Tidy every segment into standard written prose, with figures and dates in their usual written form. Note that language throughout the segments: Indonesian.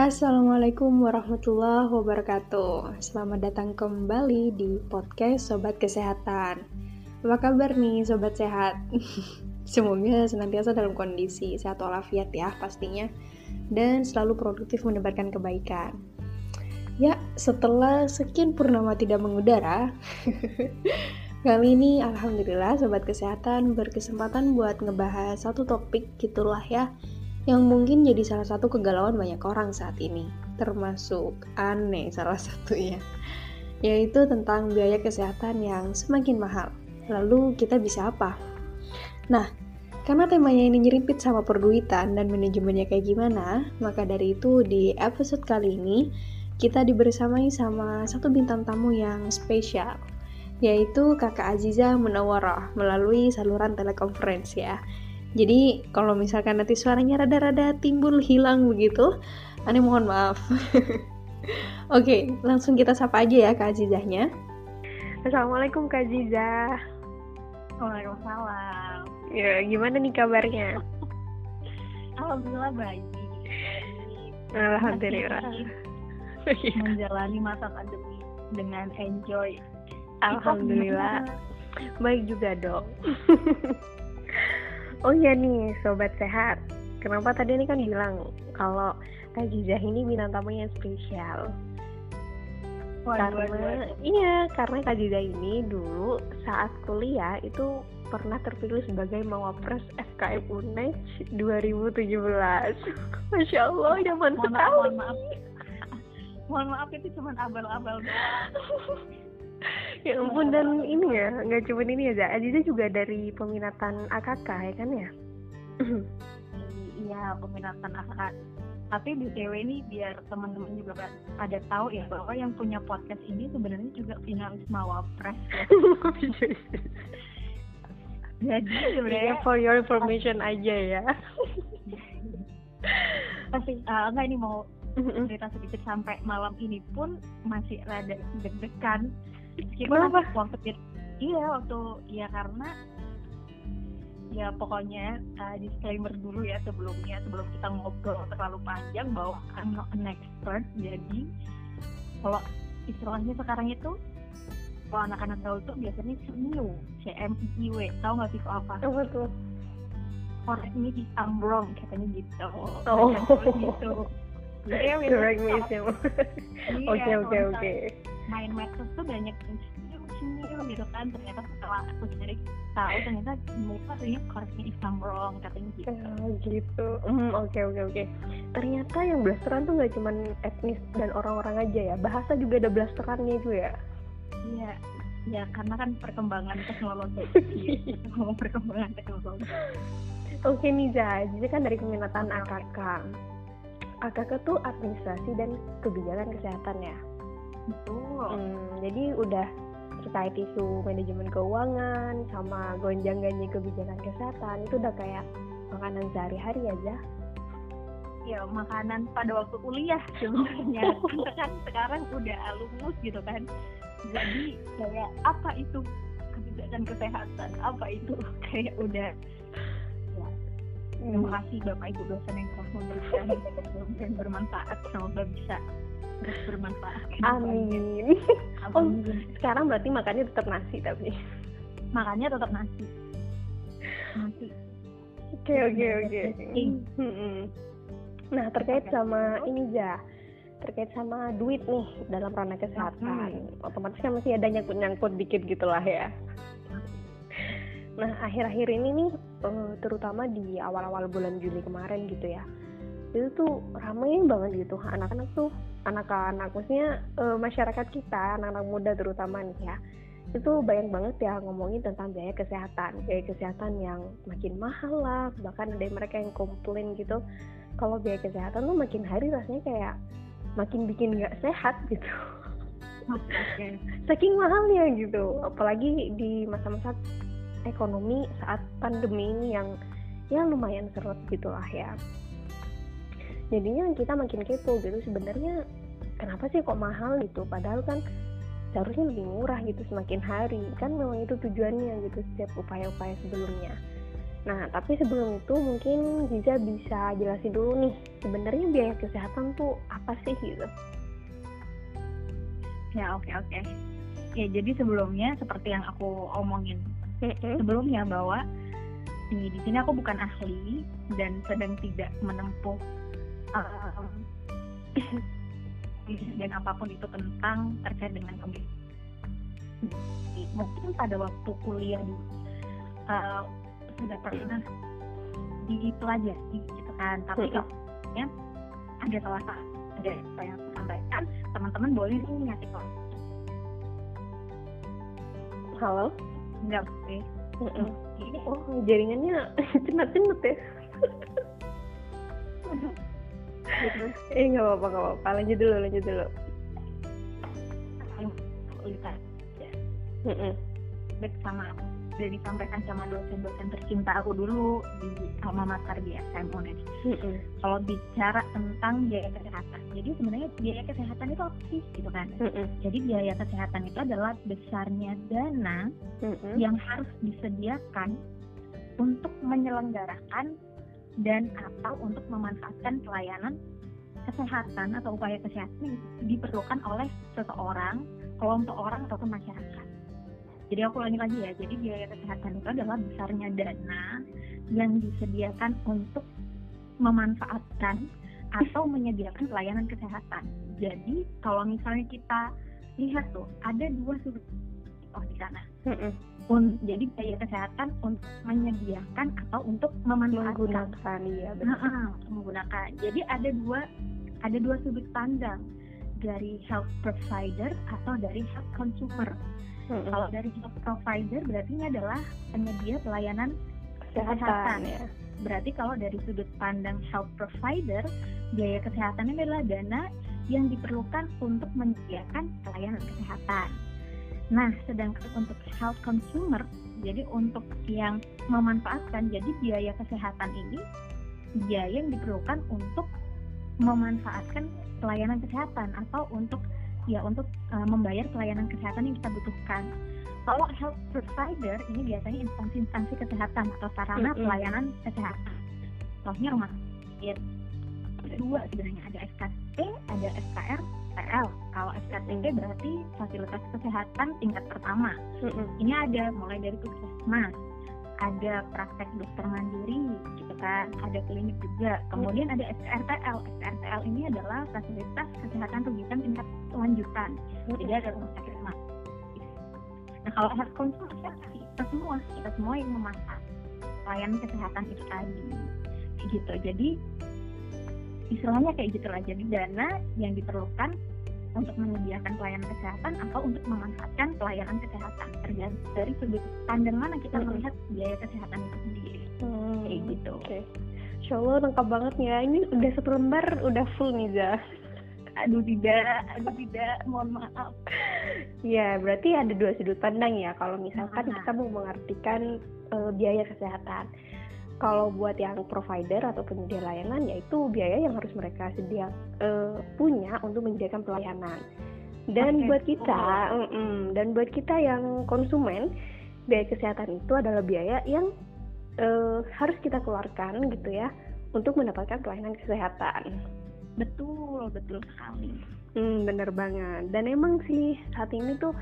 Assalamualaikum warahmatullahi wabarakatuh. Selamat datang kembali di podcast Sobat Kesehatan. Apa kabar nih Sobat Sehat? Semoga senantiasa dalam kondisi sehat walafiat ya pastinya, dan selalu produktif menebarkan kebaikan. Ya, setelah sekian purnama tidak mengudara kali ini Alhamdulillah Sobat Kesehatan berkesempatan buat ngebahas satu topik gitulah ya, yang mungkin jadi salah satu kegalauan banyak orang saat ini, termasuk aneh salah satunya, yaitu tentang biaya kesehatan yang semakin mahal. Lalu kita bisa apa? Nah, karena temanya ini nyerimpit sama perduitan dan manajemennya kayak gimana, maka dari itu di episode kali ini kita dibersamai sama satu bintang tamu yang spesial, yaitu Kakak Azizah Munawwarah melalui saluran telekonferensi ya. Jadi kalau misalkan nanti suaranya rada-rada timbul hilang begitu, Ane mohon maaf. Oke, langsung kita sapa aja ya Kak Azizahnya. Assalamualaikum Kak Azizah. Waalaikumsalam. Ya, gimana nih kabarnya? Alhamdulillah baik. Alhamdulillah. Menjalani masa pandemi dengan enjoy. Alhamdulillah. Baik juga dong. Oh iya nih, Sobat Sehat. Kenapa tadi ini kan bilang kalau Azizah ini bintang tamunya spesial? Karena Azizah ini dulu saat kuliah itu pernah terpilih sebagai Mawapres FKM UNNES 2017. Masya Allah, zaman sekali. Mohon maaf itu cuma abal-abal doang. Ya ampun, dan ini ya, nggak cuma ini ya, Azizah juga dari peminatan AKK ya kan ya? Iya, peminatan AKK. Tapi di CW ini biar teman-teman juga pada tahu ya bahwa yang punya podcast ini sebenarnya juga finalis Mawapres. Ya. Jadi sebenarnya for your information aja ya. Tapi enggak, ini mau cerita sedikit, sampai malam ini pun masih rada deg-degan. Kenapa? Karena disclaimer dulu ya sebelumnya, sebelum kita ngobrol terlalu panjang, bahwa I'm not an expert. Jadi kalau istilahnya sekarang itu, kalau anak-anak gaul tuh biasanya CMIW, CMIW, tau nggak sih apa? Betul. Correct me if I'm wrong, katanya gitu. Oh. Correct me if I'm wrong. Oke. Main medsos tuh banyak yang CMIW gitu kan, ternyata setelah aku cari tahu ternyata CMIW artinya correct me if I'm wrong, katanya gitu. Gitu. Oke. Ternyata yang blasteran tuh nggak cuma etnis dan orang-orang aja ya, bahasa juga ada blasterannya juga ya. Iya, ya karena kan perkembangan teknologi. Ngomong perkembangan teknologi. Oke nih Zah, jadi kan dari peminatan AKK. AKK tuh administrasi dan kebijakan kesehatan ya. Betul. Jadi udah terkait isu manajemen keuangan sama gonjang-ganjing kebijakan kesehatan, itu udah kayak makanan sehari-hari aja. Ya, makanan pada waktu kuliah sebenarnya. Kan sekarang udah alumnus gitu kan. Jadi kayak apa itu kebijakan kesehatan, apa itu kayak udah ya. Terima kasih Bapak Ibu dosen yang telah memberikan dan bermanfaat, semoga bisa bermanfaat. Amin. Oh, sekarang berarti makannya tetap nasi tapi. Makannya tetap nasi. Nasi. Oke. Nah, terkait sama ini aja. Terkait sama duit nih dalam ranah kesehatan, otomatis kan masih ada nyangkut-nyangkut dikit gitulah ya. Nah, akhir-akhir ini nih, terutama di awal-awal bulan Juli kemarin gitu ya, itu tuh ramai banget gitu anak-anak maksudnya masyarakat kita, anak-anak muda terutama nih ya, itu banyak banget ya ngomongin tentang biaya kesehatan yang makin mahal lah. Bahkan ada mereka yang komplain gitu kalau biaya kesehatan tuh makin hari rasanya kayak makin bikin nggak sehat gitu. Okay. Saking mahalnya gitu, apalagi di masa-masa ekonomi saat pandemi ini yang ya lumayan seret gitulah ya. Jadinya kita makin kepo gitu, sebenarnya kenapa sih kok mahal gitu, padahal kan seharusnya lebih murah gitu semakin hari. Kan memang itu tujuannya gitu setiap upaya-upaya sebelumnya. Nah, tapi sebelum itu mungkin Giza bisa jelasin dulu nih, sebenarnya biaya kesehatan tuh apa sih gitu? Ya, oke. Ya, jadi sebelumnya seperti yang aku omongin sebelumnya bahwa di sini aku bukan ahli dan sedang tidak menempuh dan apapun itu tentang terkait dengan pembiayaan. Mungkin pada waktu kuliah dulu sudah pernah dipelajari gitu kan, tapi ya ada salah satu ada yang sampaikan teman-teman boleh sih ngasih kok. Halo, nggak sih? Oh, jaringannya cenat-cenat ya. Nggak apa-apa. Lanjut dulu. Lihat ya. Bersama aku. Sudah disampaikan sama dosen-dosen tercinta aku dulu di alma mater di FKM UNNES. Kalau bicara tentang biaya kesehatan, jadi sebenarnya biaya kesehatan itu apa sih gitu kan? Jadi biaya kesehatan itu adalah besarnya dana yang harus disediakan untuk menyelenggarakan dan atau untuk memanfaatkan pelayanan kesehatan atau upaya kesehatan yang diperlukan oleh seseorang, kelompok orang atau masyarakat. Jadi aku ulangi lagi ya, jadi biaya kesehatan itu adalah besarnya dana yang disediakan untuk memanfaatkan atau menyediakan pelayanan kesehatan. Jadi kalau misalnya kita lihat tuh, ada dua sudut di sana. Jadi biaya kesehatan untuk menyediakan atau untuk memanfaatkan. Menggunakan. Jadi ada dua sudut pandang, dari health provider atau dari health consumer. Kalau dari health provider berarti ini adalah penyedia pelayanan kesehatan ya. Berarti kalau dari sudut pandang health provider, biaya kesehatan ini adalah dana yang diperlukan untuk menyediakan pelayanan kesehatan. Nah, sedangkan untuk health consumer, jadi untuk yang memanfaatkan, jadi biaya kesehatan ini biaya yang diperlukan untuk memanfaatkan pelayanan kesehatan atau untuk membayar pelayanan kesehatan yang kita butuhkan. Kalau health provider ini biasanya instansi-instansi kesehatan atau sarana pelayanan kesehatan. Contohnya rumah sakit. Dua sebenarnya, ada FKTP, ada FKTL. Kalau FKTP berarti fasilitas kesehatan tingkat pertama. Ini ada mulai dari puskesmas, ada praktek dokter mandiri, gitu kan, ada klinik juga. Kemudian ada FKTL. FKTL ini adalah fasilitas kesehatan rujukan tingkat lanjutan. Jadi ada rumah sakit rumah. Nah, kalau health consumer, kita semua yang memanfaat pelayanan kesehatan itu tadi, gitu. Jadi istilahnya kayak gitulah. Jadi dana yang diperlukan untuk menyediakan pelayanan kesehatan atau untuk memanfaatkan pelayanan kesehatan, tergantung dari sudut pandang mana kita melihat biaya kesehatan itu sendiri. Kayak gitu. Okay. Insya Allah lengkap banget ya. Ini udah satu lembar udah full nih, Za. Aduh tidak, mohon maaf. Ya, berarti ada dua sudut pandang ya kalau misalkan kita mau mengartikan biaya kesehatan. Kalau buat yang provider atau penyedia layanan, yaitu biaya yang harus mereka punya untuk menyediakan pelayanan. Dan buat kita yang konsumen, biaya kesehatan itu adalah biaya yang harus kita keluarkan gitu ya untuk mendapatkan pelayanan kesehatan. Betul sekali. Bener banget. Dan emang sih saat ini tuh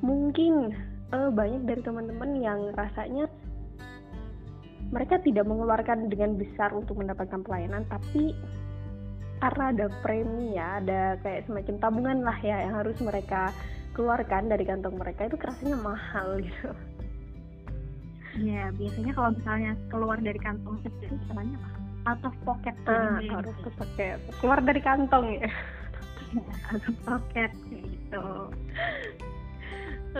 mungkin banyak dari teman-teman yang rasanya mereka tidak mengeluarkan dengan besar untuk mendapatkan pelayanan, tapi karena ada premi ya, ada kayak semacam tabungan lah ya yang harus mereka keluarkan dari kantong mereka, itu kerasanya mahal gitu. Iya, biasanya kalau misalnya keluar dari kantong itu misalnya out of pocket. Out of pocket, keluar dari kantong ya. Out of pocket gitu.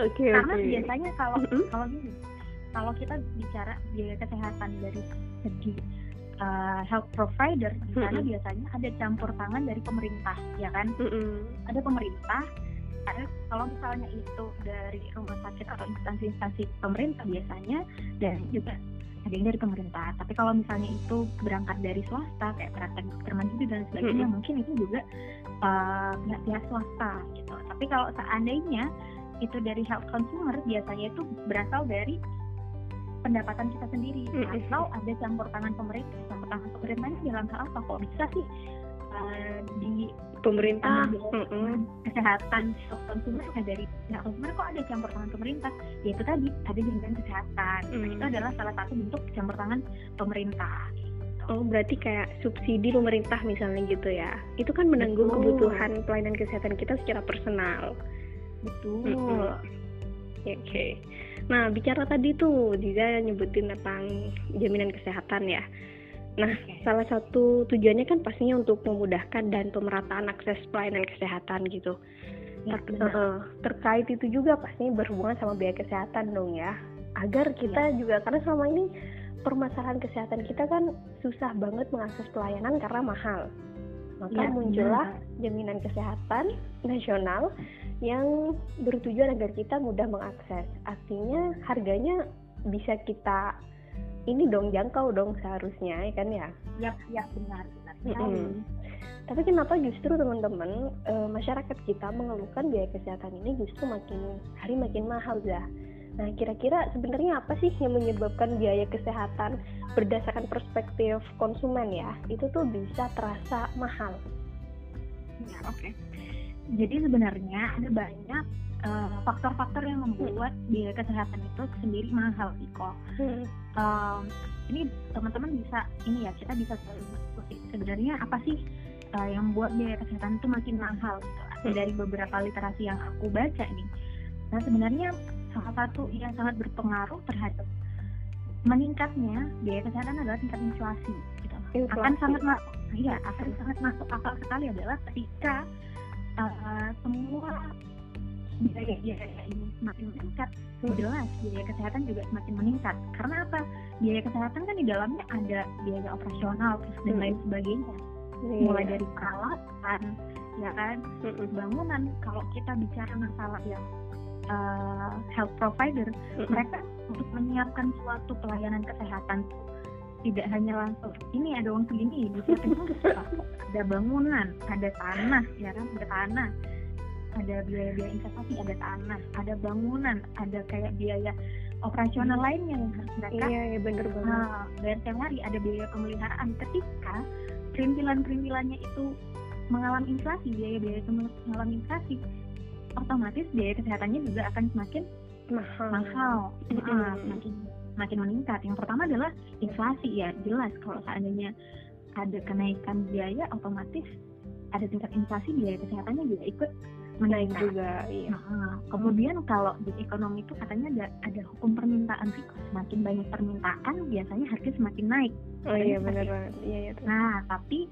Oke. Karena biasanya kalau gini, kalau kita bicara biaya kesehatan dari segi health provider, di sana biasanya ada campur tangan dari pemerintah, ya kan? Ada pemerintah. Karena kalau misalnya itu dari rumah sakit atau instansi-instansi pemerintah biasanya, dan juga ada yang dari pemerintah. Tapi kalau misalnya itu berangkat dari swasta, kayak praktek dokter mandiri dan sebagainya, mungkin itu juga pihak swasta gitu. Tapi kalau seandainya itu dari health consumer, biasanya itu berasal dari pendapatan kita sendiri, atau ada campur tangan pemerintah. Campur tangan pemerintah ini dalam hal apa? Kok bisa sih di pemerintah kesehatan konsumen, dari pihak konsumen kok ada campur tangan pemerintah? Yaitu tadi ada jaminan kesehatan. Nah, itu adalah salah satu bentuk campur tangan pemerintah. Oh, berarti kayak subsidi pemerintah misalnya gitu ya. Itu kan menanggung kebutuhan pelayanan kesehatan kita secara personal. Betul. Oke. Nah, bicara tadi tuh Diza nyebutin tentang jaminan kesehatan ya. Nah, salah satu tujuannya kan pastinya untuk memudahkan dan pemerataan akses pelayanan kesehatan gitu. Terkait itu juga pastinya berhubungan sama biaya kesehatan dong ya. Agar kita juga, karena selama ini permasalahan kesehatan kita kan susah banget mengakses pelayanan karena mahal. Maka muncullah jaminan kesehatan nasional yang bertujuan agar kita mudah mengakses. Artinya harganya bisa kita ini dong, jangkau dong seharusnya, kan ya? Ya benar. Tapi kenapa justru teman-teman masyarakat kita mengeluhkan biaya kesehatan ini justru makin hari makin mahal ya? Nah, kira-kira sebenarnya apa sih yang menyebabkan biaya kesehatan berdasarkan perspektif konsumen ya, itu tuh bisa terasa mahal? Oke. Jadi sebenarnya ada banyak faktor-faktor yang membuat biaya kesehatan itu sendiri mahal, Iko. Ini teman-teman bisa, ini ya, kita bisa sebenarnya apa sih yang membuat biaya kesehatan itu makin mahal? Dari beberapa literasi yang aku baca nih. Nah, sebenarnya salah satu yang sangat berpengaruh terhadap meningkatnya biaya kesehatan adalah tingkat inflasi. Gitu. Akan sangat masuk akal sekali adalah ketika semua biaya ini semakin meningkat, jelas biaya kesehatan juga semakin meningkat. Karena apa? Biaya kesehatan kan di dalamnya ada biaya operasional dan lain sebagainya. Mulai dari perawatan, ya kan, bangunan. Kalau kita bicara masalah yang health provider, mereka untuk menyiapkan suatu pelayanan kesehatan tidak hanya langsung ini ada uang segini disiapin, ada bangunan, ada tanah, ya kan, ada tanah, ada biaya investasi, ada tanah, ada bangunan, ada kayak biaya operasional lainnya yang harus mereka bayar tiap hari, ada biaya pemeliharaan. Ketika perintilan-perintilannya itu mengalami inflasi, biaya-biaya itu mengalami inflasi, otomatis biaya kesehatannya juga akan semakin mahal. Semakin meningkat. Yang pertama adalah inflasi ya, jelas kalau seandainya ada kenaikan biaya, otomatis ada tingkat inflasi, biaya kesehatannya juga ikut menaik juga. Kemudian kalau di ekonomi itu katanya ada hukum permintaan, semakin banyak permintaan biasanya harga semakin naik. Nah, tapi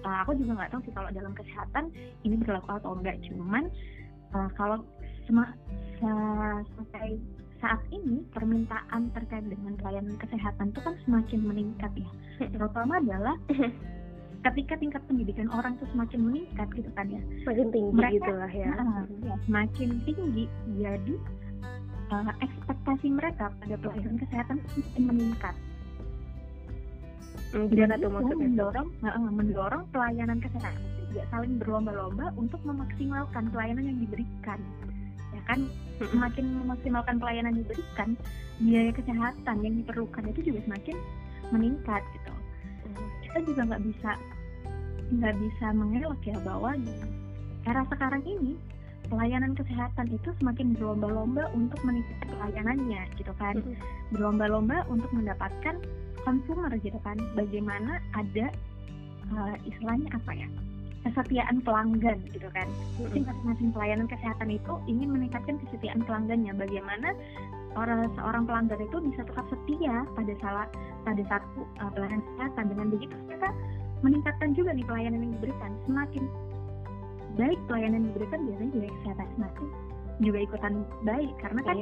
aku juga nggak tahu sih kalau dalam kesehatan ini berlaku atau enggak, cuman kalau sampai saat ini permintaan terkait dengan pelayanan kesehatan itu kan semakin meningkat ya. Terutama adalah ketika tingkat pendidikan orang itu semakin meningkat gitu kan ya. Semakin tinggi semakin tinggi. Jadi ekspektasi mereka pada pelayanan kesehatan semakin meningkat. Dan itu mendorong pelayanan kesehatan juga saling berlomba-lomba untuk memaksimalkan pelayanan yang diberikan, ya kan? Semakin memaksimalkan pelayanan yang diberikan, biaya kesehatan yang diperlukan itu juga semakin meningkat gitu. Kita juga nggak bisa mengelak ya bahwa era sekarang ini pelayanan kesehatan itu semakin berlomba-lomba untuk meningkatkan pelayanannya gitu kan, berlomba-lomba untuk mendapatkan konsumer gitu kan. Bagaimana ada istilahnya apa ya? Kesetiaan pelanggan gitu kan. Jadi masing-masing pelayanan kesehatan itu ingin meningkatkan kesetiaan pelanggannya. Bagaimana seorang pelanggan itu bisa tetap setia pada satu pelayanan kesehatan. Dengan begitu kita meningkatkan juga nih pelayanan yang diberikan. Semakin baik pelayanan yang diberikan, biasanya juga kesehatan semakin juga ikutan baik. Karena kan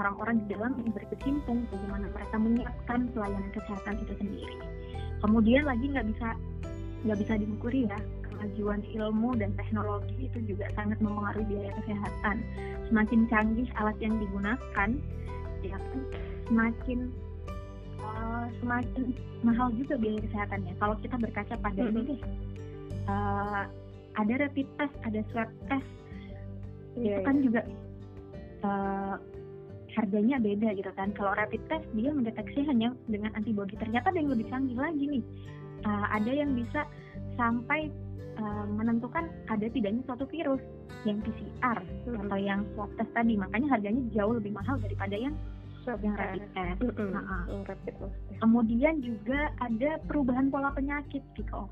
orang-orang di dalam ini berkecimpung bagaimana mereka menyiapkan pelayanan kesehatan itu sendiri. Kemudian lagi nggak bisa dipungkiri ya, kemajuan ilmu dan teknologi itu juga sangat mempengaruhi biaya kesehatan. Semakin canggih alat yang digunakan, ya kan, semakin mahal juga biaya kesehatannya. Kalau kita berkaca pada ini, ada rapid test, ada swab test, itu kan juga harganya beda gitu kan. Kalau rapid test dia mendeteksi hanya dengan antibodi, ternyata ada yang lebih canggih lagi nih, ada yang bisa sampai menentukan ada tidaknya suatu virus, yang PCR atau yang swab test tadi, makanya harganya jauh lebih mahal daripada yang rapid test. Kemudian juga ada perubahan pola penyakit gitu.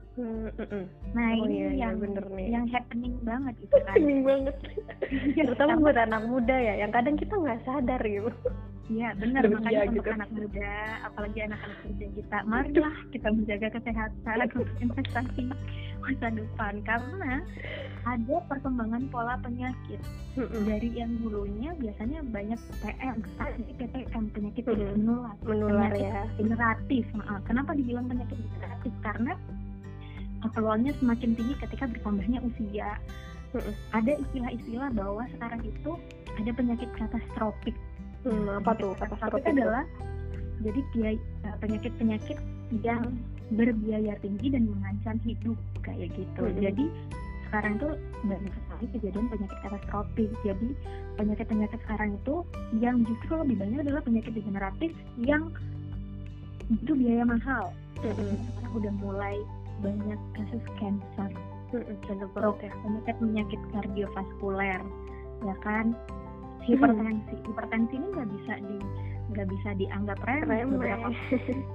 Nah ini yang happening banget itu kan. Happening banget. Terutama buat anak muda ya, yang kadang kita nggak sadar gitu. Iya benar, makanya untuk gitu. Anak muda, apalagi anak-anak muda kita, marilah kita menjaga kesehatan untuk investasi masa depan, karena ada perkembangan pola penyakit dari yang dulunya biasanya banyak PTM, penyakit menular ya, generatif. Kenapa dibilang penyakit generatif? Karena peluangnya semakin tinggi ketika bertambahnya usia. Ada istilah-istilah bahwa sekarang itu ada penyakit katastrofik. Apa tuh? Katastrofik adalah jadi penyakit-penyakit yang berbiaya tinggi dan mengancam hidup kayak gitu. Jadi sekarang tuh banyak sekali kejadian penyakit katastrofik. Jadi penyakit-penyakit sekarang itu yang justru lebih banyak adalah penyakit degeneratif yang itu biaya mahal. Sekarang udah mulai banyak kasus kanker, penyakit kardiovaskuler, ya kan? Hipertensi ini nggak bisa dianggap remeh beberapa.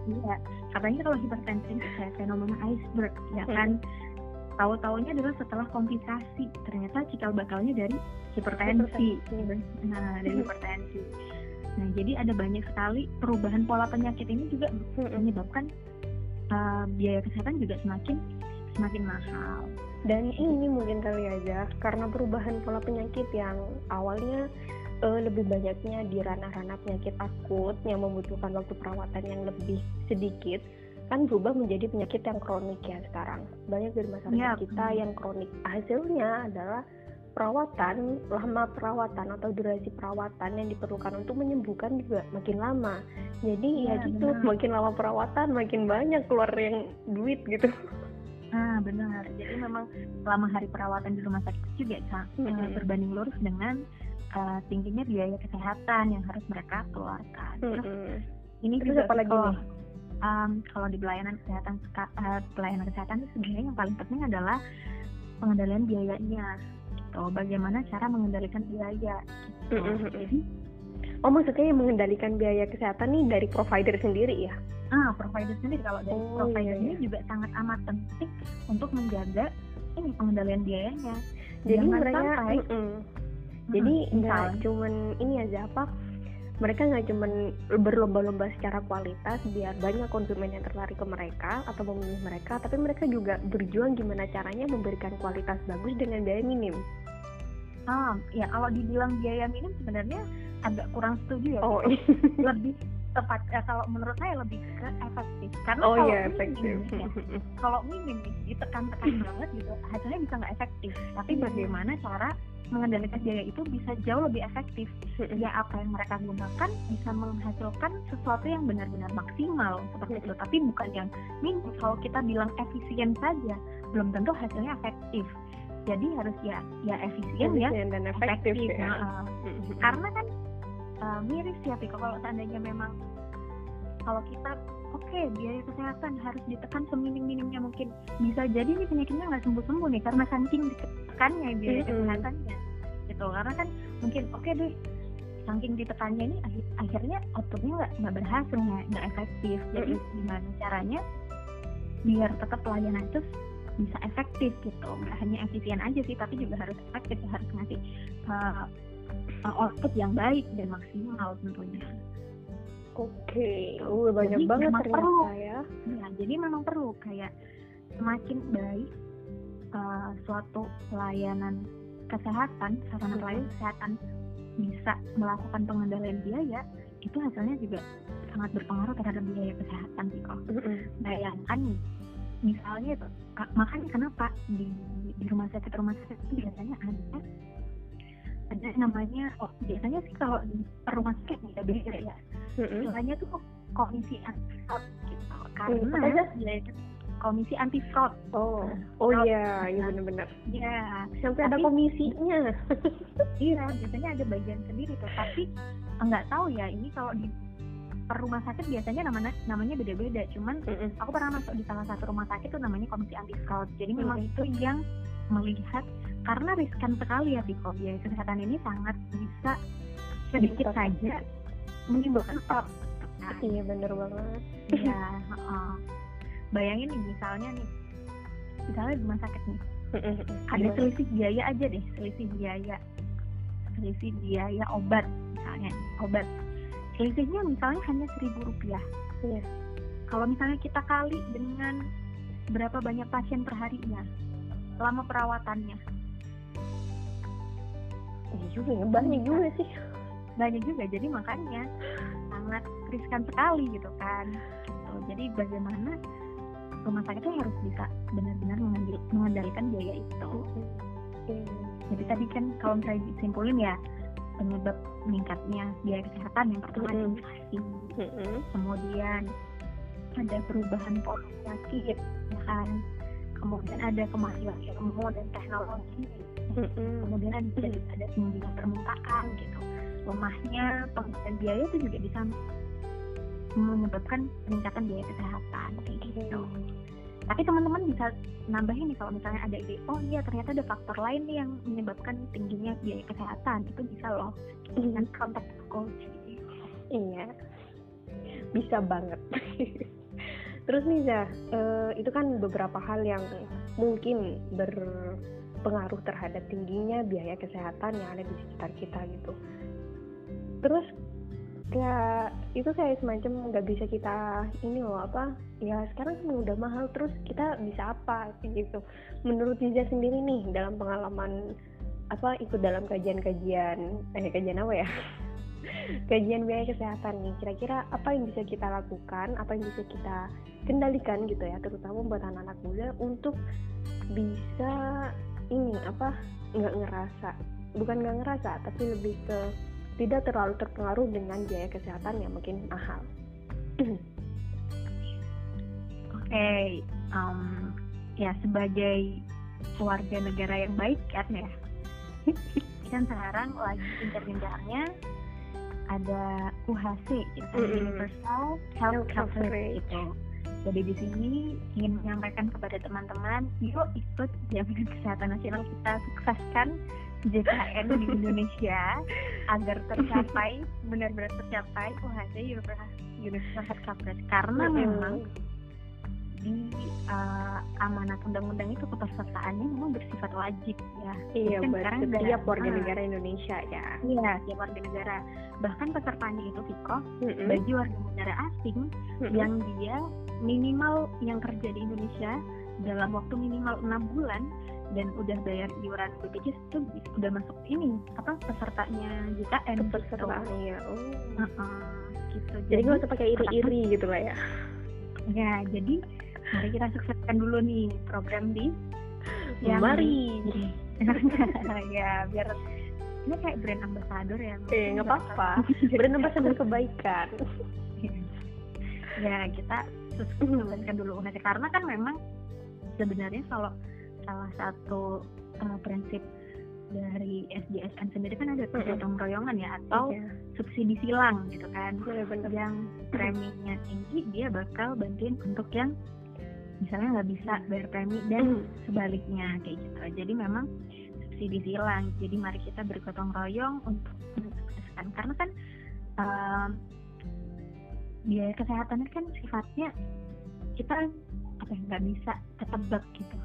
Iya, katanya kalau hipertensi kayak fenomena iceberg, ya kan? Tahu-taunya adalah setelah komplikasi, ternyata cikal bakalnya dari hipertensi. Nah, dari hipertensi. Nah, jadi ada banyak sekali perubahan pola penyakit ini juga menyebabkan biaya kesehatan juga semakin mahal. Dan ini mungkin kali aja karena perubahan pola penyakit yang awalnya lebih banyaknya di ranah-ranah penyakit akut yang membutuhkan waktu perawatan yang lebih sedikit, kan berubah menjadi penyakit yang kronik ya sekarang. Banyak dari masyarakat kita yang kronik. Hasilnya adalah lama perawatan atau durasi perawatan yang diperlukan untuk menyembuhkan juga makin lama. Jadi makin lama perawatan makin banyak keluar yang duit gitu. Nah benar, jadi memang selama hari perawatan di rumah sakit juga berbanding lurus dengan tingginya biaya kesehatan yang harus mereka keluarkan. Ini terus juga apalagi kalau di pelayanan kesehatan sebenarnya yang paling penting adalah pengendalian biayanya gitu. Bagaimana cara mengendalikan biaya gitu. Jadi maksudnya yang mengendalikan biaya kesehatan nih dari provider sendiri ya? Provider sendiri. Kalau dari provider ini juga sangat amat penting untuk menjaga ini pengendalian biayanya. Jadi nggak cuman ini aja mereka nggak cuman berlomba-lomba secara kualitas biar banyak konsumen yang tertarik ke mereka atau memilih mereka, tapi mereka juga berjuang gimana caranya memberikan kualitas bagus dengan biaya minim. Ya kalau dibilang biaya minim sebenarnya agak kurang setuju ya. Lebih tepat kalau menurut saya lebih ke efektif, karena kalau minim ditekan-tekan banget gitu hasilnya bisa nggak efektif. Tapi bagaimana cara mengendalikan biaya itu bisa jauh lebih efektif, ya apa yang mereka gunakan bisa menghasilkan sesuatu yang benar-benar maksimal seperti itu, tapi bukan yang minim. Kalau kita bilang efisien saja belum tentu hasilnya efektif. Jadi harus efisien dan efektif ya. Karena kan miris ya Piko, kalau seandainya memang kalau kita biaya kesehatan harus ditekan seminim-minimnya mungkin, bisa jadi nih penyakitnya nggak sembuh-sembuh nih karena saking ditekannya biaya kesehatannya gitu. Karena kan mungkin saking ditekannya ini akhirnya outputnya nggak berhasil, nggak efektif. Jadi gimana caranya biar tetap pelayanan itu bisa efektif gitu, nggak hanya efisien aja sih tapi juga harus efektif, harus ngasih output yang baik dan maksimal tentunya. Banyak jadi banget ternyata perlu, ya. Ya, jadi memang perlu kayak semakin baik suatu pelayanan kesehatan, sarana pelayanan kesehatan bisa melakukan pengendalian biaya, itu hasilnya juga sangat berpengaruh terhadap biaya kesehatan sih kok. Bayangkan nih, misalnya itu, makanya kenapa di rumah sakit itu biasanya ada namanya biasanya sih kalau di rumah sakit beda ya. Soalnya tuh komisi anti-fraud gitu. Karena komisi anti fraud. Oh iya, ya benar-benar. Ya, sampai ada komisinya. Iya, biasanya ada bagian sendiri tuh. Tapi nggak tahu ya, ini kalau di per rumah sakit biasanya namanya beda-beda. Cuman aku pernah masuk di salah satu rumah sakit tuh namanya komisi anti fraud. Jadi memang itu yang melihat, karena riskan sekali ya Viko, biaya kesehatan ini sangat bisa sedikit saja menimbulkan fraud. Nah, iya benar banget. Iya. Bayangin nih, misalnya rumah sakit nih, ada selisih biaya aja deh, selisih biaya obat misalnya, selisihnya misalnya hanya Rp1.000. Iya. Kalau misalnya kita kali dengan berapa banyak pasien perharinya, lama perawatannya. Banyak juga sih. Banyak juga, jadi makanya sangat riskan sekali gitu kan. Jadi bagaimana rumah sakit itu harus bisa benar-benar mengendalikan biaya itu. Jadi tadi kan kalau misalnya disimpulin ya, penyebab meningkatnya biaya kesehatan yang pertama inflasi, kemudian ada perubahan pola sakit, kemudian ada kemajuan ilmu dan teknologi, kemudian ada tingginya permintaan gitu, lemahnya penggunaan biaya itu juga bisa menyebabkan peningkatan biaya kesehatan gitu. Tapi teman-teman bisa nambahin nih, kalau misalnya ada ide, oh iya ternyata ada faktor lain nih yang menyebabkan tingginya biaya kesehatan, itu bisa loh dengan kontak coach. Iya, bisa banget. Terus nih Zah, itu kan beberapa hal yang mungkin berpengaruh terhadap tingginya biaya kesehatan yang ada di sekitar kita gitu. Terus ya itu kayak semacam nggak bisa kita sekarang udah mahal, terus kita bisa apa gitu. Menurut Ziza sendiri nih, dalam pengalaman ikut dalam kajian kajian biaya kesehatan nih, kira-kira apa yang bisa kita lakukan, apa yang bisa kita kendalikan gitu ya, terutama buat anak-anak muda untuk bisa tapi lebih ke tidak terlalu terpengaruh dengan biaya kesehatan yang makin mahal. Oke, ya sebagai warga negara yang baik kan ya, kan sekarang lagi gencar-gencarnya ada UHC, Universal Health Coverage gitu. Jadi di sini ingin menyampaikan kepada teman-teman, yuk ikut jaminan kesehatan nasional, kita sukseskan JKN di Indonesia agar tercapai, benar-benar tercapai UHC Universal Health Coverage, karena memang di amanat undang-undang itu kepesertaannya memang bersifat wajib ya. Iya, buat setiap warga negara Indonesia ya. Iya, setiap warga negara. Bahkan pesertanya itu Viko, bagi warga negara asing yang dia minimal yang kerja di Indonesia dalam waktu minimal 6 bulan dan udah bayar iuran BPJS, itu udah masuk pesertanya JKN. Pesertanya. Gitu. Jadi nggak usah pakai iri-iri gitu lah ya. Ya, jadi mari kita sukseskan dulu nih program di yang mari. Ya, biar ini kayak brand ambassador ya. Nggak apa-apa. Brand ambassador kebaikan. Ya, kita sukseskan dulu. Karena kan memang sebenarnya kalau salah satu prinsip dari SDGs sendiri kan ada gotong royongan ya, atau subsidi silang gitu kan. Yang preminya tinggi dia bakal bantuin untuk yang misalnya nggak bisa bayar premi, dan sebaliknya kayak gitu. Jadi memang subsidi silang, jadi mari kita bergotong royong untuk mensukseskan, karena kan biaya kesehatan kan sifatnya kita nggak bisa ketebak gitu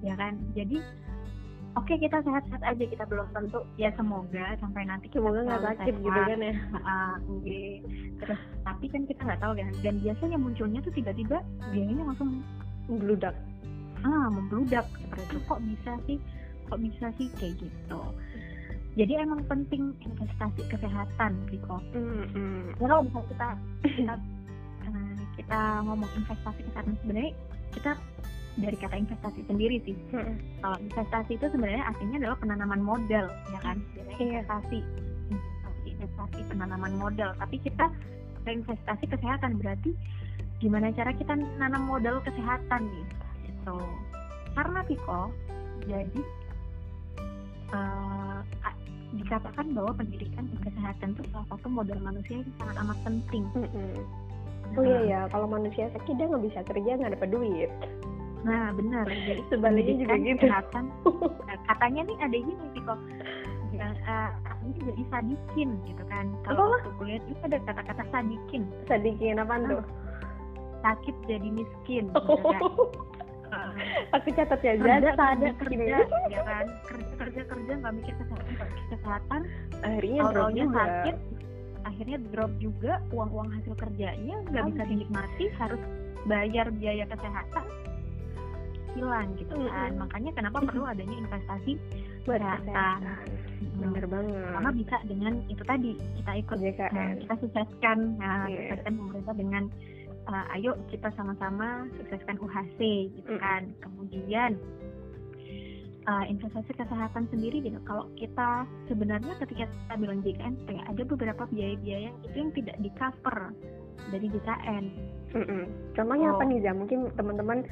ya kan. Jadi oke, kita sehat-sehat aja, kita belum tentu ya, semoga sampai nanti semoga nggak sakit gitu kan ya. Terus tapi kan kita nggak tahu kan, dan biasanya munculnya tuh tiba-tiba biayanya langsung membludak seperti itu. Kok bisa sih kayak gitu. Jadi emang penting investasi kesehatan Riko. Kalau misalnya kita ngomong investasi kesehatan, sebenarnya kita dari kata investasi sendiri sih. Kalau investasi itu sebenarnya artinya adalah penanaman modal, ya kan? Investasi penanaman modal. Tapi kita investasi kesehatan, berarti gimana cara kita nanam modal kesehatan nih gitu. Karena Piko, jadi dikatakan bahwa pendidikan dan kesehatan itu salah satu modal manusia yang sangat amat penting. Oh iya ya, kalau manusia sakit dia nggak bisa kerja, nggak dapat duit. Nah benar, jadi sebaliknya juga gitu. Kesehatan, katanya nih ada ini Piko, ini jadi sadikin gitu kan. Kalau waktu kuliah itu ada kata-kata sadikin. Sadikin apaan tuh? Sakit jadi miskin. Oh. Gitu kan. Aku catat ya, kerja nggak mikir kesehatan, awalnya sakit, akhirnya drop juga, uang hasil kerjanya nggak bisa dinikmati, harus bayar biaya kesehatan, hilang gitu kan. Makanya kenapa perlu adanya investasi kesehatan. Bener banget. Karena bisa dengan itu tadi kita ikut JKN. Kita sukseskan, sukseskan pemerintah dengan ayo kita sama-sama sukseskan UHC gitu kan. Kemudian investasi kesehatan sendiri gitu. Kalau kita sebenarnya ketika kita bilang JKN, ada beberapa biaya-biaya itu yang tidak di cover dari JKN. Contohnya apa nih, Zah? Mungkin teman-teman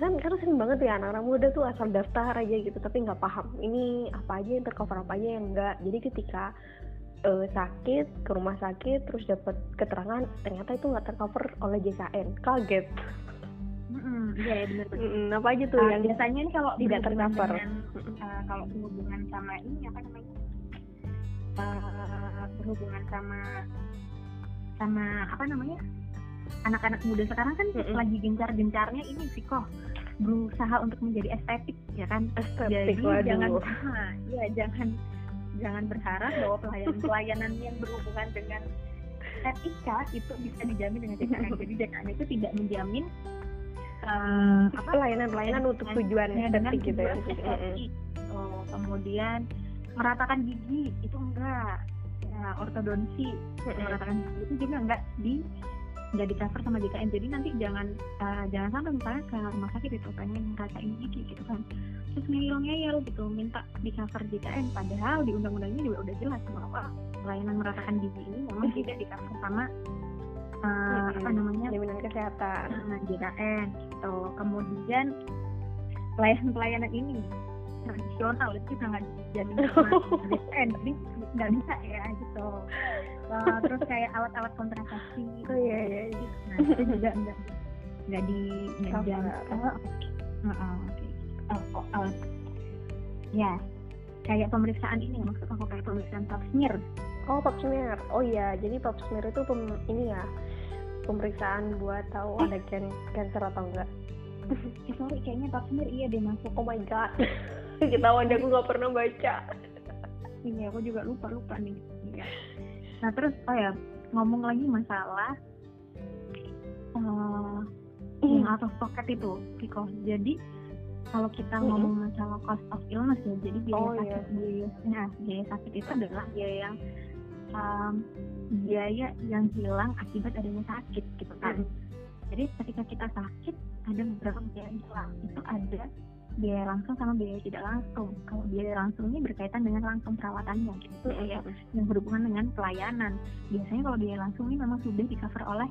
kan sering banget ya anak-anak muda tuh asal daftar aja gitu, tapi nggak paham ini apa aja yang tercover, apa aja yang enggak. Jadi ketika sakit, ke rumah sakit, terus dapat keterangan ternyata itu nggak tercover oleh JKN, kaget. Iya benar-benar. Apa aja tuh yang biasanya nih kalau tidak tercover? Kalau berhubungan sama ini apa namanya? Berhubungan sama apa namanya? Anak-anak muda sekarang kan lagi gencar-gencarnya ini sih kok berusaha untuk menjadi estetik ya kan. Estetik. Jadi jangan berharap bahwa pelayanan yang berhubungan dengan etika itu bisa dijamin dengan JKN. Jadi JKN itu tidak menjamin pelayanan untuk tujuannya dengan gitu ya. Kemudian meratakan gigi itu enggak, ya, ortodonsi meratakan gigi itu juga enggak di cover sama JKN. Jadi nanti jangan sampai misalnya ke rumah sakit itu pengen ngeratain gigi gitu kan, terus ngeyel gitu minta di cover JKN, padahal di undang-undangnya juga udah jelas bahwa pelayanan meratakan gigi ini memang tidak di cover sama jaminan kesehatan JKN gitu. Kemudian pelayanan ini tradisional itu sangat dijamin sama JKN, jadi nggak bisa ya gitu. Terus kayak alat-alat kontrasepsi gitu. Nah itu juga nggak dijamin. Ya, kayak pemeriksaan ini maksud aku kayak pemeriksaan pap smear. Oh, pap smear. Oh iya, jadi pap smear itu pemeriksaan buat tahu ada kanker atau enggak. Sorry, kayaknya pap smear iya deh masuk. Oh my god. Ketahuan aku enggak pernah baca. Iya, aku juga lupa nih. Nah, terus ngomong lagi masalah yang out of pocket itu, Piko. Jadi kalau kita ngomong masalah cost of illness ya, jadi biaya sakit itu adalah biaya yang hilang akibat adanya sakit gitu kan. Jadi ketika kita sakit ada beberapa biaya yang hilang, itu ada biaya langsung sama biaya tidak langsung. Kalau biaya langsung ini berkaitan dengan langsung perawatannya gitu ya, yang berhubungan dengan pelayanan. Biasanya kalau biaya langsung ini memang sudah di cover oleh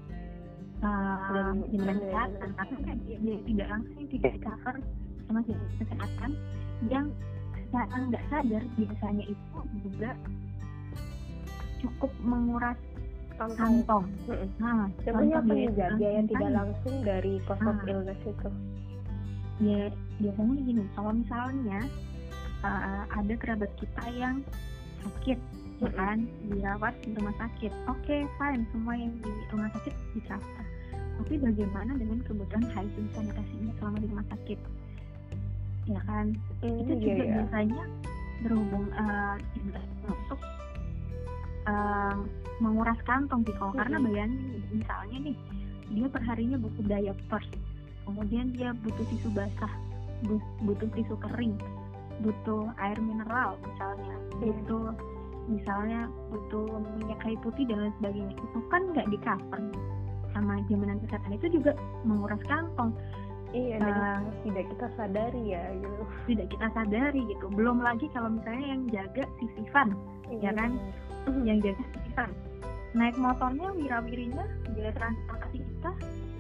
jaminan kesehatan, tapi biaya tidak langsung ini tidak di cover sama jaminan kesehatan yang secara nggak sadar biasanya itu juga cukup menguras kantong. Contohnya apa nih, biaya yang tidak langsung dari cost of illness itu? Ya, biasanya gini, kalau misalnya ada kerabat kita yang sakit, kan dirawat di rumah sakit, fine, semua yang di rumah sakit dicover. Tapi bagaimana dengan kebutuhan hygiene sanitasinya selama di rumah sakit? Ya kan, itu juga biasanya berhubung untuk menguras kantong sih kalau karena bayangin misalnya nih dia perharinya butuh diaper, kemudian dia butuh tisu basah, butuh tisu kering, butuh air mineral misalnya, butuh minyak kayu putih dan lain sebagainya. Itu kan nggak di cover sama jaminan kesehatan, itu juga menguras kantong. Tidak kita sadari ya gitu. Belum lagi kalau misalnya yang jaga sisifan, ya kan, yang jaga sisifan, naik motornya, wirawirinya, biaya transportasi kita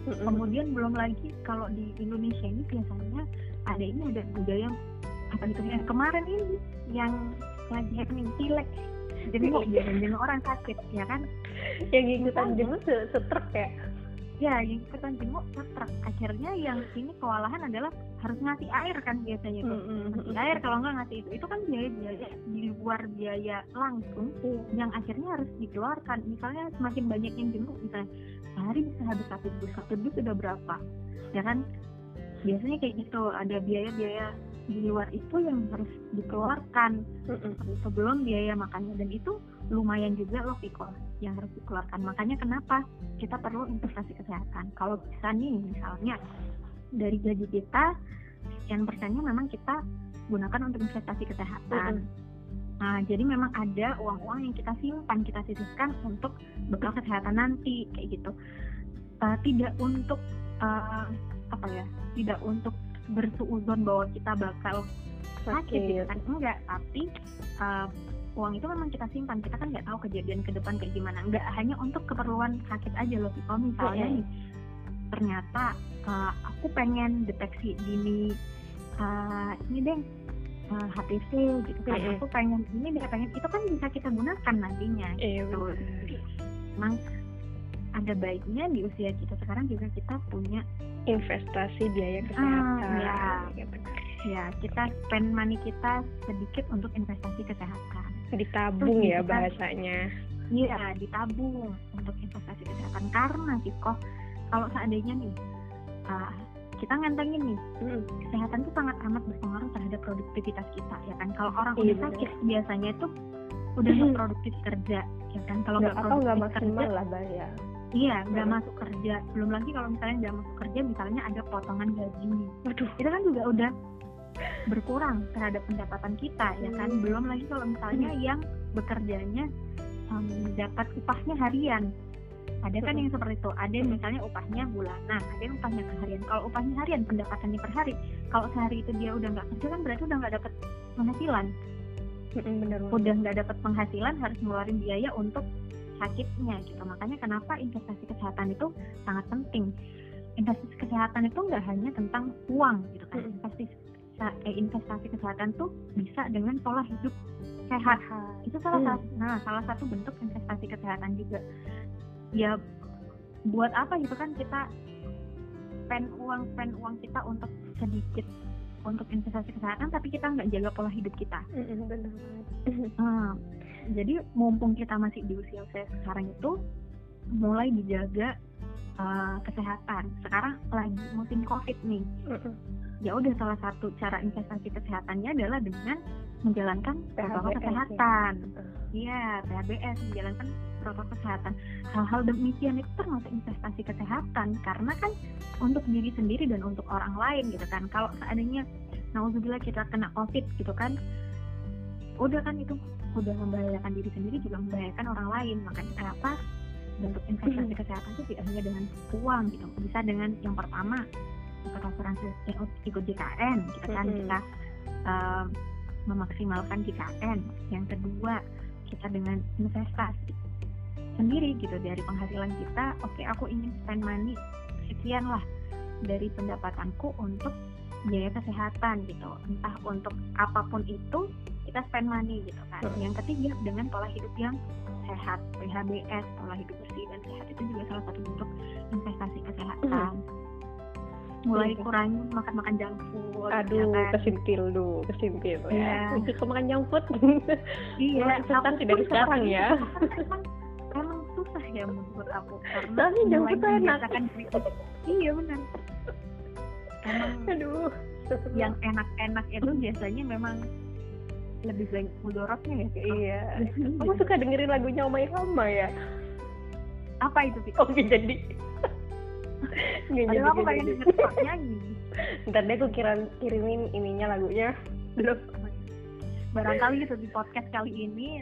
Kemudian belum lagi kalau di Indonesia ini biasanya ada budaya apa gitu ya, kemarin ini yang lagi happening pilek, jenguk orang sakit ya kan, yang ikutan jenguk setrek ya yang ikutan jenguk setrek, akhirnya yang ini kewalahan adalah harus ngasih air kan biasanya tuh, ngasih air, kalau nggak ngasih itu kan biaya di luar biaya langsung yang akhirnya harus dikeluarkan. Misalnya semakin banyak yang jenguk, misalnya sehari bisa habis satu dus udah berapa ya kan, biasanya kayak gitu, ada biaya-biaya di luar itu yang harus dikeluarkan sebelum biaya makannya, dan itu lumayan juga loh Piko yang harus dikeluarkan. Makanya kenapa kita perlu investasi kesehatan. Kalau bisa nih misalnya dari gaji kita sekian persennya memang kita gunakan untuk investasi kesehatan. Nah, jadi memang ada uang-uang yang kita simpan, kita sisihkan untuk bekal kesehatan nanti kayak gitu. Tidak untuk tidak untuk bersuudzon bahwa kita bakal sakit gitu kan, enggak, tapi uang itu memang kita simpan, kita kan nggak tahu kejadian ke depan kayak gimana, nggak hanya untuk keperluan sakit aja loh. Kalau misalnya nih ternyata aku pengen deteksi dini HPV gitu kan, aku pengen ini dia pengen itu kan bisa kita gunakan nantinya gitu. Memang ada baiknya di usia kita sekarang juga kita punya investasi biaya kesehatan. Kita spend money kita sedikit untuk investasi kesehatan. Ditabung ya bahasanya. Iya, ditabung untuk investasi kesehatan. Karena Kiko, kalau seandainya nih kita ngantengin nih, kesehatan itu sangat amat berpengaruh terhadap produktivitas kita ya kan. Kalau orang udah sakit biasanya itu udah nggak produktif kerja ya kan. Kalau nggak produktif kerja lah bahaya. Iya, nggak masuk kerja. Belum lagi kalau misalnya nggak masuk kerja, misalnya ada potongan gaji. Waduh, itu kan juga udah berkurang terhadap pendapatan kita, ya kan. Belum lagi kalau misalnya yang bekerjanya dapat upahnya harian. Ada kan yang seperti itu. Ada yang misalnya upahnya bulanan, ada yang upahnya harian. Kalau upahnya harian, pendapatannya per hari. Kalau sehari itu dia udah nggak kerja kan berarti udah nggak dapat penghasilan. Udah nggak dapat penghasilan, harus ngeluarin biaya untuk sakitnya gitu. Makanya kenapa investasi kesehatan itu sangat penting. Investasi kesehatan itu nggak hanya tentang uang gitu kan. Investasi kesehatan tuh bisa dengan pola hidup sehat. Itu salah satu bentuk investasi kesehatan juga. Ya buat apa gitu kan kita spend uang kita untuk sedikit untuk investasi kesehatan, tapi kita nggak jaga pola hidup kita. Jadi mumpung kita masih di usia sekarang itu mulai dijaga kesehatan. Sekarang lagi musim COVID nih. Ya udah, salah satu cara investasi kesehatannya adalah dengan menjalankan protokol kesehatan. Iya, PHBS, menjalankan protokol kesehatan. Hal-hal demikian itu termasuk investasi kesehatan, karena kan untuk diri sendiri dan untuk orang lain gitu kan. Kalau seandainya nauzubillah kita kena COVID gitu kan, udah kan itu udah membahayakan diri sendiri juga membahayakan orang lain. Makanya kenapa bentuk investasi kesehatan itu tidak hanya dengan uang gitu, bisa dengan yang pertama ikut asuransi, ikut JKN gitu kan, kita memaksimalkan JKN. Yang kedua kita dengan investasi sendiri gitu dari penghasilan kita. Oke, aku ingin spend money sekian lah dari pendapatanku untuk biaya kesehatan gitu, entah untuk apapun itu kita spend money gitu kan. Yang ketiga dengan pola hidup yang sehat, PHBS, pola hidup bersih dan sehat, itu juga salah satu bentuk investasi kesehatan. Mulai kurangi makan junk food. Aduh, ya kan? kesintil ya. Untuk makan junk food. Iya, kesehatan tidak sekarang ya. Emang susah ya menurut aku, karena junk food enak. Iya benar. Aduh, yang enak-enak itu biasanya memang lebih banyak mudorotnya ya. Iya. Kamu suka dengerin lagunya Oma Irama ya? Apa itu sih? Oke, jadi. Aduh, aku pengen denger kok nyanyi. Ntar deh aku kirimin ininya lagunya. Belum. Barangkali itu di podcast kali ini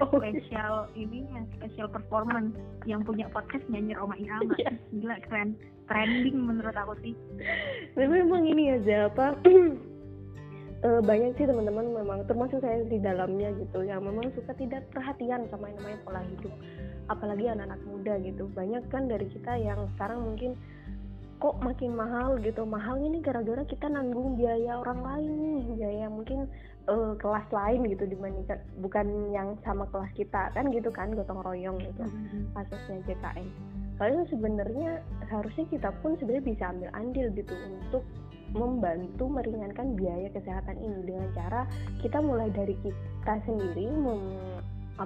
spesial performance yang punya podcast nyanyi Oma Irama. Gila, keren. Trending menurut aku sih. Tapi memang ini aja banyak sih teman-teman, memang termasuk saya di dalamnya gitu, yang memang suka tidak perhatian sama yang namanya pola hidup, apalagi anak-anak muda gitu. Banyak kan dari kita yang sekarang mungkin kok makin mahal gitu. Mahalnya nih gara-gara kita nanggung biaya orang lain nih, biaya mungkin kelas lain gitu dibandingkan bukan yang sama kelas kita kan gitu kan, gotong royong gitu kasusnya JKN. Kalau sebenarnya harusnya kita pun sebenarnya bisa ambil andil gitu untuk membantu meringankan biaya kesehatan ini dengan cara kita mulai dari kita sendiri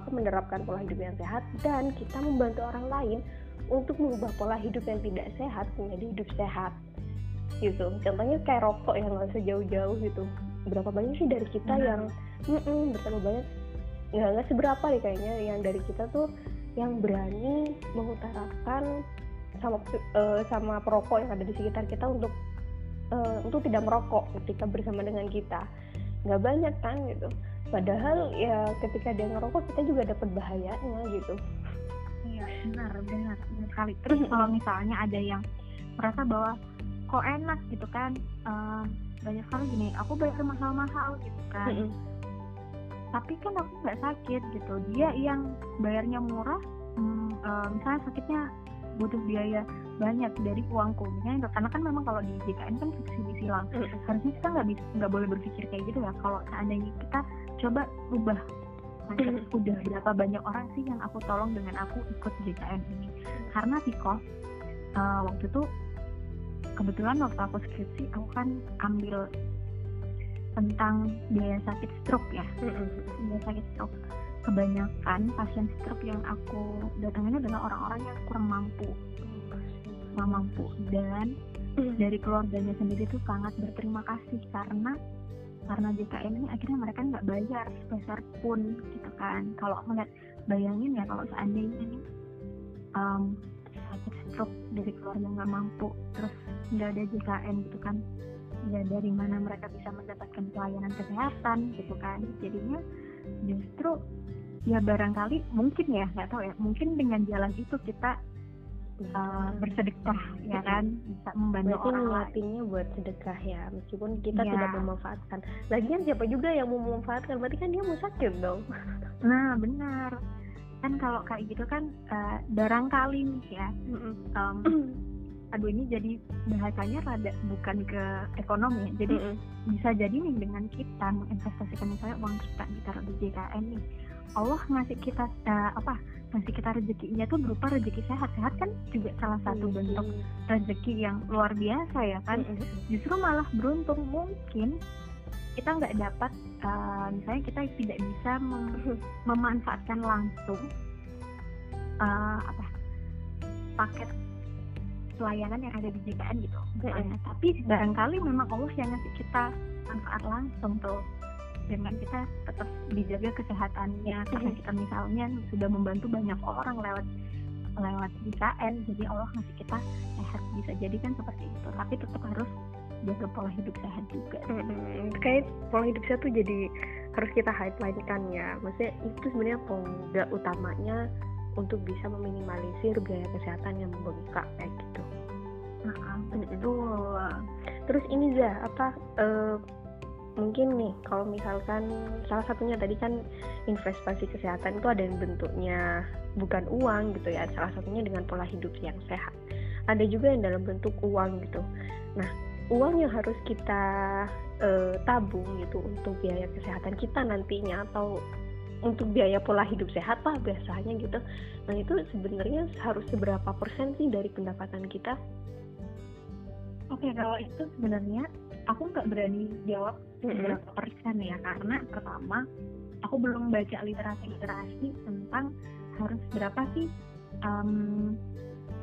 menerapkan pola hidup yang sehat, dan kita membantu orang lain untuk mengubah pola hidup yang tidak sehat menjadi hidup sehat gitu. Contohnya kayak rokok yang nggak usah jauh-jauh gitu. Berapa banyak sih dari kita yang berapa banyak, nggak seberapa deh kayaknya yang dari kita tuh yang berani mengutarakan sama perokok yang ada di sekitar kita untuk tidak merokok ketika bersama dengan kita. Nggak banyak kan gitu, padahal ya ketika dia ngerokok kita juga dapat bahayanya gitu. Iya, benar sekali. Terus kalau misalnya ada yang merasa bahwa kok enak gitu kan, banyak sekali gini, aku bayar mahal-mahal gitu kan, tapi kan aku nggak sakit gitu. Dia yang bayarnya murah, misalnya sakitnya butuh biaya banyak dari uangku misalnya, karena kan memang kalau di JKN kan subsidi silang, harusnya kita nggak boleh berpikir kayak gitu ya. Kalau seandainya kita coba ubah, udah berapa banyak orang sih yang aku tolong dengan aku ikut JKN ini. Karena Psikos waktu itu kebetulan waktu aku skripsi aku kan ambil tentang biaya sakit stroke ya, biaya sakit stroke. Kebanyakan pasien stroke yang aku datangin adalah orang-orang yang kurang mampu dan dari keluarganya sendiri tuh sangat berterima kasih karena JKN ini akhirnya mereka nggak bayar sebesar pun gitu kan. Kalau ngeliat, bayangin ya kalau seandainya ini sakit stroke dari keluarga nggak mampu terus nggak ada JKN gitu kan, ya dari mana mereka bisa mendapatkan pelayanan kesehatan gitu kan. Jadinya justru ya barangkali mungkin ya, nggak tahu ya, mungkin dengan jalan itu kita bersedekah ya kan, bisa membantu orang lain. Artinya buat sedekah ya, meskipun kita tidak memanfaatkan. Lagian siapa juga yang mau memanfaatkan, berarti kan dia mau sakit dong. Nah benar kan, kalau kayak gitu kan barangkali nih ya, aduh ini jadi bahasanya rada bukan ke ekonomi, jadi bisa jadi nih dengan kita menginvestasikan misalnya uang kita di JKN nih, Allah ngasih kita rezekinya tuh berupa rezeki sehat kan, juga salah satu bentuk rezeki yang luar biasa ya kan. Justru malah beruntung mungkin kita nggak dapat, misalnya kita tidak bisa memanfaatkan langsung paket pelayanan yang ada di JKN gitu, tapi barangkali memang Allah yang ngasih kita manfaat langsung tuh, dengan kita tetap dijaga kesehatannya karena kita misalnya sudah membantu banyak orang lewat JKN, jadi Allah ngasih kita sehat, bisa jadi kan seperti itu. Tapi tetap harus jaga pola hidup sehat juga. Kayak pola hidup sehat tuh jadi harus kita highlight-kan ya, maksudnya itu sebenarnya pokok utamanya untuk bisa meminimalisir biaya kesehatan yang membengkak kayak gitu. Betul. Terus ini Zah, mungkin nih kalau misalkan salah satunya tadi kan investasi kesehatan itu ada yang bentuknya bukan uang gitu ya, salah satunya dengan pola hidup yang sehat. Ada juga yang dalam bentuk uang gitu. Nah, uang yang harus kita tabung gitu untuk biaya kesehatan kita nantinya, atau untuk biaya pola hidup sehat lah biasanya gitu. Nah itu sebenarnya harus seberapa persen sih dari pendapatan kita? Oke, kalau itu sebenarnya aku nggak berani jawab berapa persen ya, karena pertama aku belum baca literasi tentang harus berapa sih,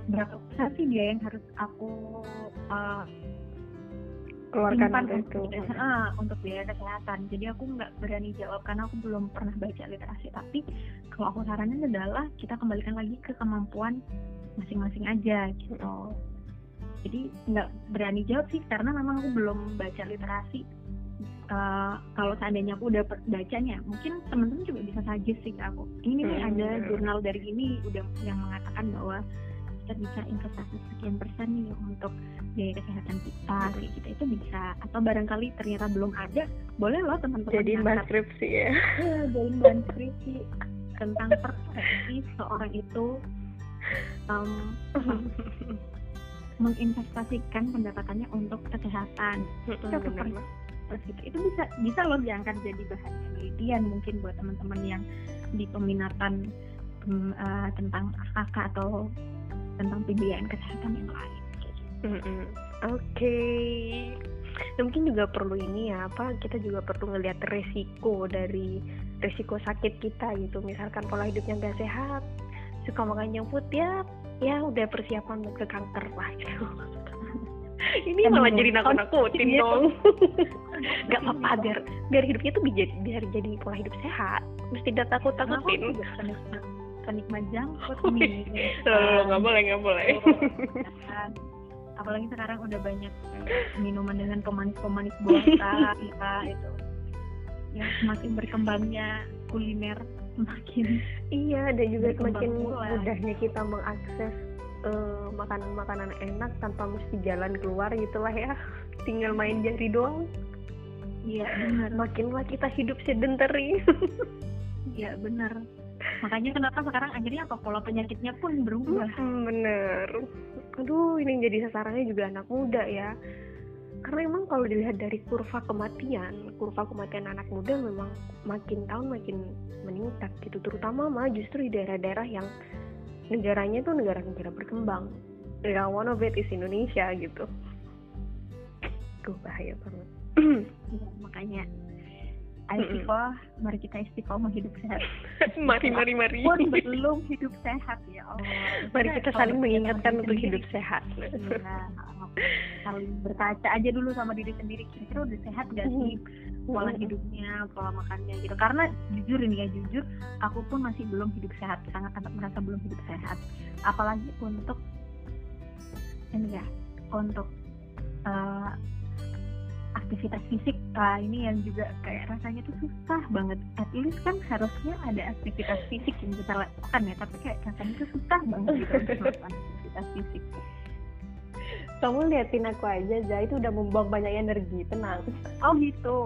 berapa persen sih biaya yang harus aku keluarkan untuk biaya kesehatan. Jadi aku nggak berani jawab karena aku belum pernah baca literasi. Tapi kalau aku saranin adalah kita kembalikan lagi ke kemampuan masing-masing aja gitu. Jadi nggak berani jawab sih karena memang aku belum baca literasi. Kalau seandainya aku udah bacanya, mungkin teman-teman juga bisa suggest sih ke aku. Ini nih ada jurnal dari ini udah yang mengatakan bahwa bisa investasi sekian persen nih untuk biaya kesehatan kita, kayak gitu. Itu bisa, atau barangkali ternyata belum ada, boleh loh teman-teman jadiin bahan skripsi ya, jadiin bahan skripsi tentang perspektif seorang itu menginvestasikan pendapatannya untuk kesehatan, itu bisa loh diangkat jadi bahan penelitian mungkin buat teman-teman yang di peminatan tentang AKK atau tentang pembiayaan kesehatan yang lain. Oke. Nah, mungkin juga perlu ini ya, kita juga perlu ngelihat resiko dari resiko sakit kita gitu. Misalkan pola hidupnya nggak sehat, suka makan junk food, ya udah persiapan ke kanker lah gitu. Ini malah jadi nakut-nakutin dong. Gak apa-apa, biar hidupnya tuh biar jadi pola hidup sehat. Mesti tidak takut-takutin. Penikmat junk food nih. Nggak boleh. Apalagi sekarang udah banyak minuman dengan pemanis-pemanis buatan, itu. Ya, semakin berkembangnya kuliner, semakin dan juga semakin mudahnya kita mengakses makanan-makanan enak tanpa mesti jalan keluar gitulah ya, tinggal main jari doang. Iya, benar. Makinlah kita hidup sedentary. Iya, benar. Makanya kenapa sekarang akhirnya pola penyakitnya pun berubah. Bener. Aduh, ini jadi sasarannya juga anak muda ya. Karena emang kalau dilihat dari kurva kematian anak muda memang makin tahun makin meningkat gitu, terutama mah justru di daerah-daerah yang negaranya tuh negara-negara berkembang. Ya, one of it is Indonesia gitu. Tuh bahaya banget. Makanya mari kita istiqomah hidup sehat. mari. Pun belum hidup sehat ya Allah. Mari kita saling mengingatkan untuk hidup sehat. Nah, saling berkaca aja dulu sama diri sendiri, kira-kira udah sehat gak sih pola hidupnya, pola makannya gitu. Karena jujur, aku pun masih belum hidup sehat, sangat merasa belum hidup sehat. Apalagi untuk aktivitas fisik ini yang juga kayak rasanya tuh susah banget. At least kan harusnya ada aktivitas fisik yang kita lakukan ya, tapi kayak rasanya tuh susah banget gitu untuk melakukan aktivitas fisik. Kamu liatin aku aja, Zah, itu udah membuang banyak energi, tenang. Oh gitu,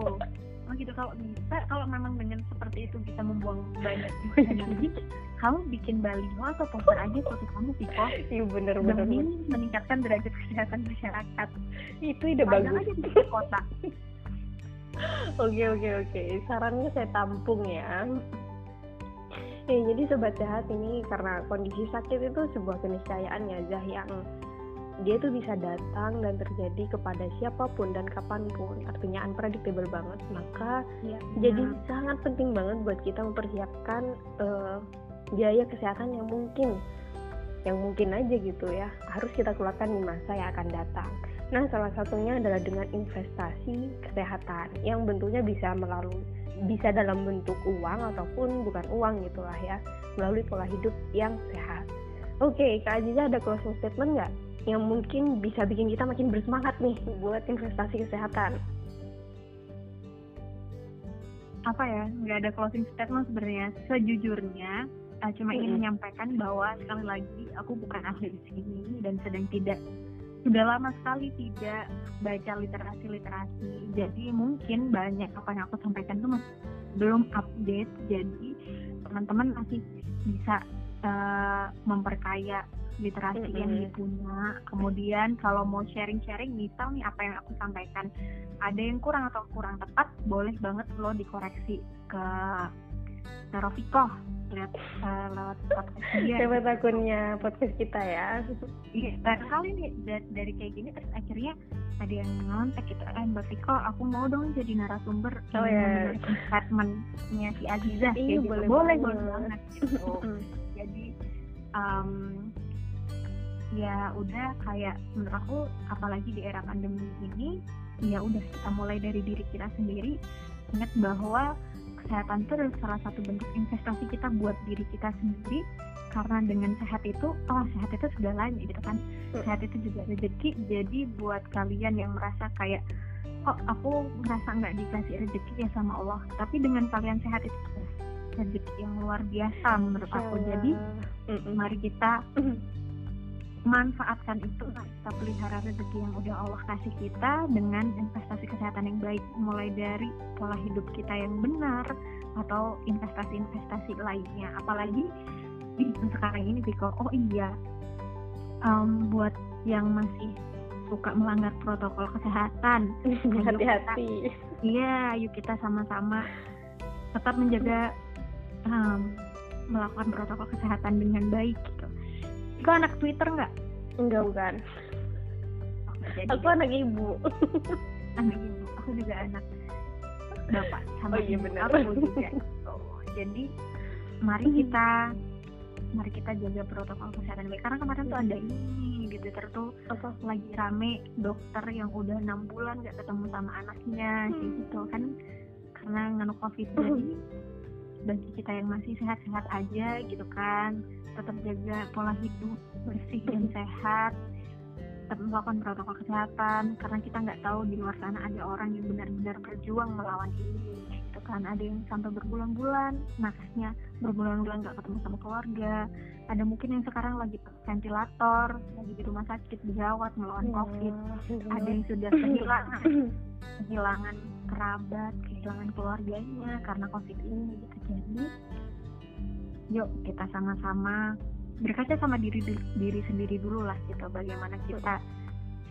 kalau memang dengan seperti itu bisa membuang banyak energi, kamu bikin baliho atau poster aja foto kamu sih kok. Iya bener. Demi meningkatkan derajat kesehatan masyarakat. Itu ide bagus. Padahal aja di kota. Oke. Sarannya saya tampung ya. Jadi sobat sehat, ini karena kondisi sakit itu sebuah keniscayaan ya, Zah, yang dia tuh bisa datang dan terjadi kepada siapapun dan kapanpun, artinya unpredictable banget. Maka jadi sangat penting banget buat kita mempersiapkan biaya kesehatan yang mungkin aja gitu ya, harus kita keluarkan di masa yang akan datang. Nah, salah satunya adalah dengan investasi kesehatan yang bentuknya bisa dalam bentuk uang ataupun bukan uang gitulah ya, melalui pola hidup yang sehat. Oke, Kak Azizah ada closing statement nggak? Yang mungkin bisa bikin kita makin bersemangat nih buat investasi kesehatan. Apa ya, nggak ada closing statement sebenarnya. Sejujurnya cuma ingin menyampaikan bahwa sekali lagi aku bukan ahli di sini dan sudah lama sekali tidak baca literasi. Jadi mungkin banyak apa yang aku sampaikan itu masih belum update. Jadi teman-teman masih bisa memperkaya literasi yang dipunya. Kemudian kalau mau sharing-sharing, misal nih apa yang aku sampaikan ada yang kurang atau kurang tepat, boleh banget lo dikoreksi ke Rofikoh lewat podcast dia. Lewat akunnya podcast kita ya. Iya, barangkali nih dari kayak gini terus akhirnya ada yang ngontek gitu, Mbak Fiko, aku mau dong jadi narasumber statementnya si Azizah. Iya, boleh banget gitu. Jadi ya udah, kayak menurut aku apalagi di era pandemi ini, ya udah kita mulai dari diri kita sendiri. Ingat bahwa kesehatan itu adalah salah satu bentuk investasi kita buat diri kita sendiri, karena dengan sehat itu segalanya gitu kan. Sehat itu juga rezeki. Jadi buat kalian yang merasa kayak aku merasa nggak dikasih rezeki ya sama Allah, tapi dengan kalian sehat itu rezeki yang luar biasa menurut aku. Jadi mari kita manfaatkan itu, kita pelihara rezeki yang udah Allah kasih kita dengan investasi kesehatan yang baik, mulai dari pola hidup kita yang benar atau investasi-investasi lainnya. Apalagi sekarang ini Piko, buat yang masih suka melanggar protokol kesehatan. Hati-hati. Iya, yuk kita sama-sama tetap menjaga melakukan protokol kesehatan dengan baik gitu. Kau anak Twitter nggak? Enggak, bukan. Aku anak ibu. Anak ibu. Aku juga anak bapak sama ibu. Aku juga. Jadi mari kita jaga protokol kesehatan baik, karena kemarin tuh ada ini di Twitter tuh lagi rame dokter yang udah 6 bulan gak ketemu sama anaknya gitu kan, karena nganu COVID. Jadi bagi kita yang masih sehat-sehat aja gitu kan, tetap jaga pola hidup bersih dan sehat, tetap melakukan protokol kesehatan, karena kita gak tahu di luar sana ada orang yang benar-benar berjuang melawan ini. Kan ada yang sampai berbulan-bulan nakasnya, berbulan-bulan nggak ketemu sama keluarga, ada mungkin yang sekarang lagi ventilator, lagi di rumah sakit dirawat melawan COVID, ada yang sudah kehilangan kerabat, kehilangan keluarganya karena COVID ini gitu. Jadi yuk kita sama-sama berkaca sama diri sendiri dulu lah gitu, bagaimana kita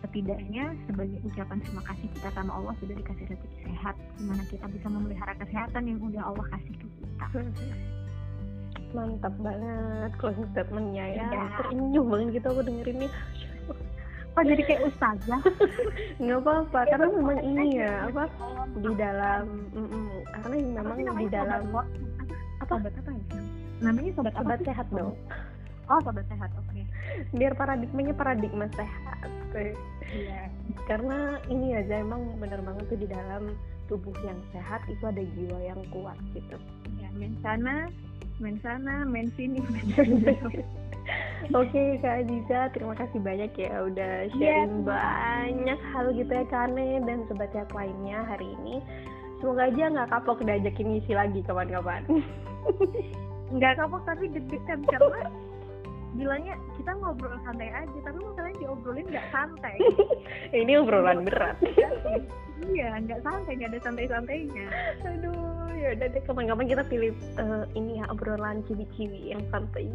setidaknya sebagai ucapan terima kasih kita sama Allah sudah dikasih rezeki sehat, gimana kita bisa memelihara kesehatan yang udah Allah kasih ke kita. Mantap banget closing statementnya ya. Senyum banget gitu aku dengerinnya. Kok jadi kayak ustazah? Nggak apa-apa, karena memang ini ya apa di dalam karena memang di dalam sobat apa ya? Namanya sobat sehat dong. Oh, sobat sehat, oke. Biar paradigmanya paradigma sehat. Iya. Karena ini aja emang benar banget tuh, di dalam tubuh yang sehat itu ada jiwa yang kuat gitu. Iya, mensana, mensini. Oke, Kak Azizah, terima kasih banyak ya udah sharing banyak hal gitu ya Kane dan sobat sehat lainnya hari ini. Semoga aja nggak kapok diajakin ngisi lagi kapan-kapan. Nggak kapok tapi deg-degan karena bilangnya kita ngobrol santai aja, tapi masalahnya diobrolin nggak santai. Ini obrolan berat. Iya, nggak santai, nggak ada santai-santainya. Aduh, yaudah deh, kapan-kapan kita pilih ini ya, obrolan ciwi-ciwi yang santai.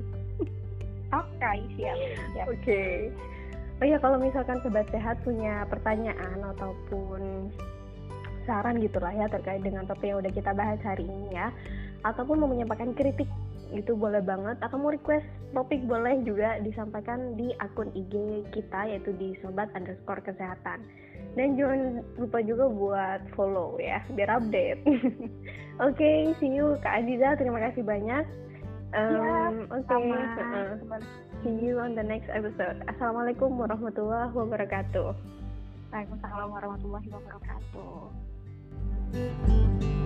Okay, siap. Okay. Oh ya, kalau misalkan sobat sehat punya pertanyaan ataupun saran gitulah ya terkait dengan topik yang udah kita bahas hari ini ya, ataupun mau menyampaikan kritik itu boleh banget, atau mau request topik boleh juga disampaikan di akun IG kita yaitu di sobat_kesehatan, dan jangan lupa juga buat follow ya biar update. Okay, see you Kak Azizah, terima kasih banyak. See you on the next episode. Assalamualaikum warahmatullahi wabarakatuh. Waalaikumsalam warahmatullahi wabarakatuh.